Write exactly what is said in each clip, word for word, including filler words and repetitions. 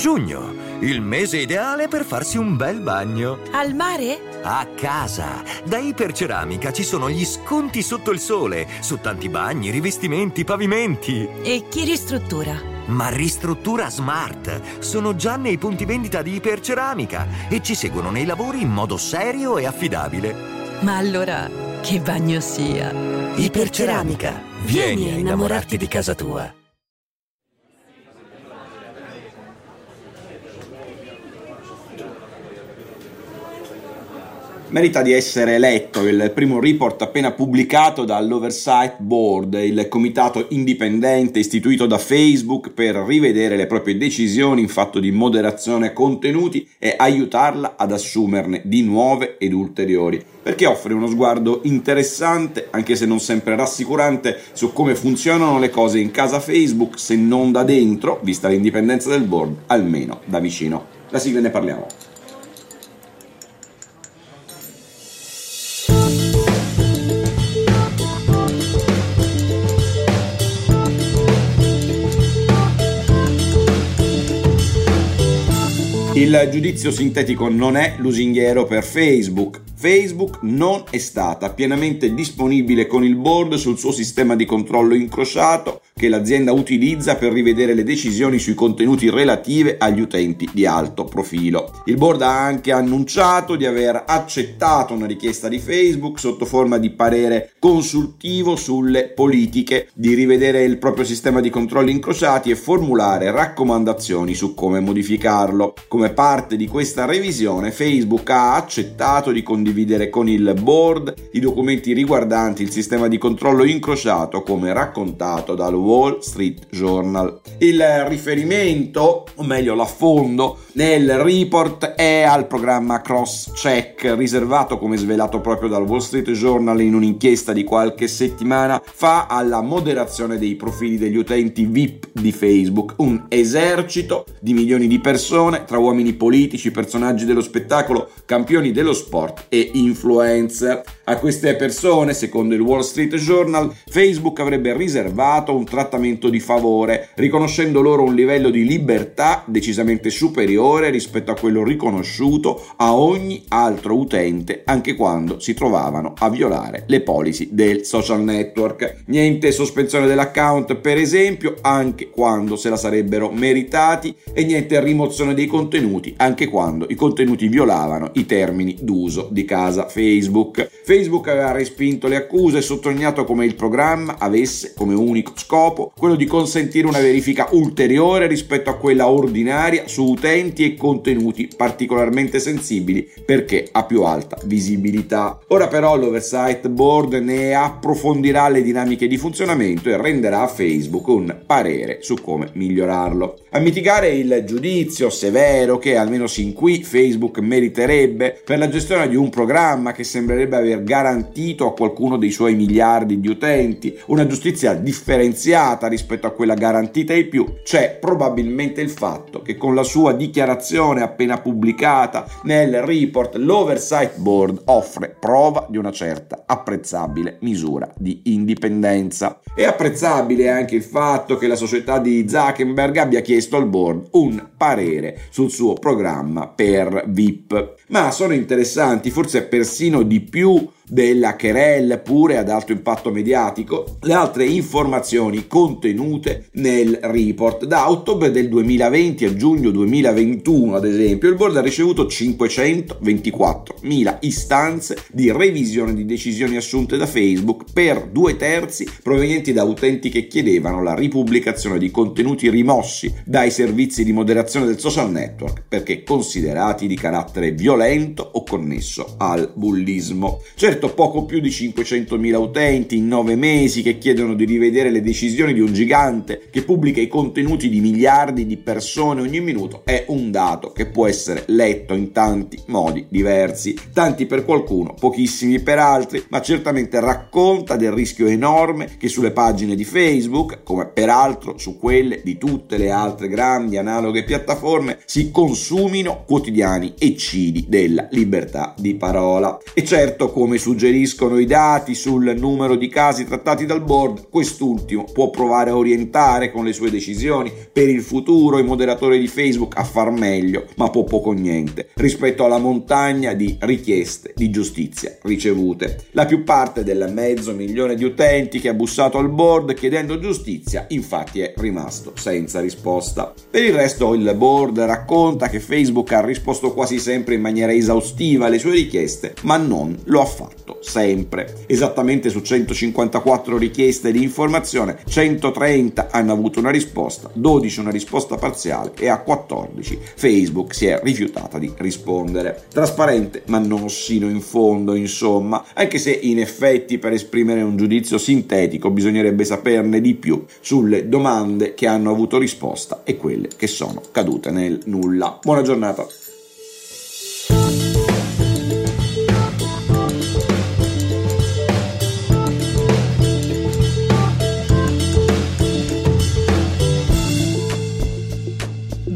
Giugno, il mese ideale per farsi un bel bagno. Al mare? A casa. Da Iperceramica ci sono gli sconti sotto il sole, su tanti bagni, rivestimenti, pavimenti. E chi ristruttura? Ma Ristruttura Smart. Sono già nei punti vendita di Iperceramica e ci seguono nei lavori in modo serio e affidabile. Ma allora, che bagno sia? Iperceramica. Vieni a innamorarti di casa tua. Merita di essere letto il primo report appena pubblicato dall'Oversight Board, il comitato indipendente istituito da Facebook per rivedere le proprie decisioni in fatto di moderazione contenuti e aiutarla ad assumerne di nuove ed ulteriori, perché offre uno sguardo interessante, anche se non sempre rassicurante, su come funzionano le cose in casa Facebook, se non da dentro, vista l'indipendenza del board, almeno da vicino. La sigla, ne parliamo. Il giudizio sintetico non è lusinghiero per Facebook. Facebook non è stata pienamente disponibile con il board sul suo sistema di controllo incrociato che l'azienda utilizza per rivedere le decisioni sui contenuti relative agli utenti di alto profilo. Il board ha anche annunciato di aver accettato una richiesta di Facebook sotto forma di parere consultivo sulle politiche, di rivedere il proprio sistema di controlli incrociati e formulare raccomandazioni su come modificarlo. Come parte di questa revisione, Facebook ha accettato di condividere Dividere con il board i documenti riguardanti il sistema di controllo incrociato, come raccontato dal Wall Street Journal. Il riferimento, o meglio l'affondo, nel report è al programma Cross Check, riservato, come svelato proprio dal Wall Street Journal in un'inchiesta di qualche settimana fa, alla moderazione dei profili degli utenti V I P di Facebook, un esercito di milioni di persone, tra uomini politici, personaggi dello spettacolo, campioni dello sport e influencer. A queste persone, secondo il Wall Street Journal, Facebook avrebbe riservato un trattamento di favore, riconoscendo loro un livello di libertà decisamente superiore rispetto a quello riconosciuto a ogni altro utente, anche quando si trovavano a violare le policy del social network. Niente sospensione dell'account, per esempio, anche quando se la sarebbero meritati, e niente rimozione dei contenuti, anche quando i contenuti violavano i termini d'uso di casa Facebook. Facebook aveva respinto le accuse e sottolineato come il programma avesse come unico scopo quello di consentire una verifica ulteriore rispetto a quella ordinaria su utenti e contenuti particolarmente sensibili, perché a più alta visibilità. Ora però l'Oversight Board ne approfondirà le dinamiche di funzionamento e renderà a Facebook un parere su come migliorarlo. A mitigare il giudizio severo che, almeno sin qui, Facebook meriterebbe per la gestione di un programma che sembrerebbe aver garantito a qualcuno dei suoi miliardi di utenti una giustizia differenziata rispetto a quella garantita ai più, c'è probabilmente il fatto che con la sua dichiarazione appena pubblicata nel report l'Oversight Board offre prova di una certa apprezzabile misura di indipendenza. È apprezzabile anche il fatto che la società di Zuckerberg abbia chiesto al board un parere sul suo programma per V I P, ma sono interessanti, forse persino di più della querela pure ad alto impatto mediatico, le altre informazioni contenute nel report. Da ottobre del duemilaventi a giugno duemilaventuno, ad esempio, il board ha ricevuto cinquecentoventiquattromila istanze di revisione di decisioni assunte da Facebook, per due terzi provenienti da utenti che chiedevano la ripubblicazione di contenuti rimossi dai servizi di moderazione del social network perché considerati di carattere violento o connesso al bullismo. Certo, poco più di cinquecentomila utenti in nove mesi che chiedono di rivedere le decisioni di un gigante che pubblica i contenuti di miliardi di persone ogni minuto è un dato che può essere letto in tanti modi diversi, tanti per qualcuno, pochissimi per altri, ma certamente racconta del rischio enorme che sulle pagine di Facebook, come peraltro su quelle di tutte le altre grandi analoghe piattaforme, si consumino quotidiani eccidi della libertà di parola. E certo, come su suggeriscono i dati sul numero di casi trattati dal board, quest'ultimo può provare a orientare con le sue decisioni per il futuro i moderatori di Facebook a far meglio, ma può poco o niente rispetto alla montagna di richieste di giustizia ricevute. La più parte del mezzo milione di utenti che ha bussato al board chiedendo giustizia infatti è rimasto senza risposta. Per il resto il board racconta che Facebook ha risposto quasi sempre in maniera esaustiva alle sue richieste, ma non lo ha fatto sempre. Esattamente su centocinquantaquattro richieste di informazione, centotrenta hanno avuto una risposta, dodici una risposta parziale e a quattordici Facebook si è rifiutata di rispondere. Trasparente ma non sino in fondo, insomma, anche se in effetti per esprimere un giudizio sintetico bisognerebbe saperne di più sulle domande che hanno avuto risposta e quelle che sono cadute nel nulla. Buona giornata.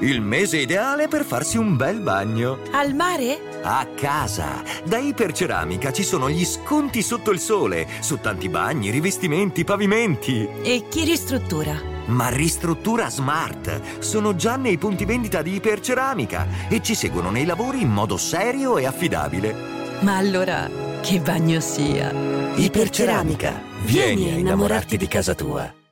il mese ideale per farsi un bel bagno. Al mare? A casa. Da Iperceramica ci sono gli sconti sotto il sole, su tanti bagni, rivestimenti, pavimenti. E chi ristruttura? Ma ristruttura smart. Sono già nei punti vendita di Iperceramica e ci seguono nei lavori in modo serio e affidabile. Ma allora, che bagno sia? Iperceramica. Vieni a innamorarti di casa tua.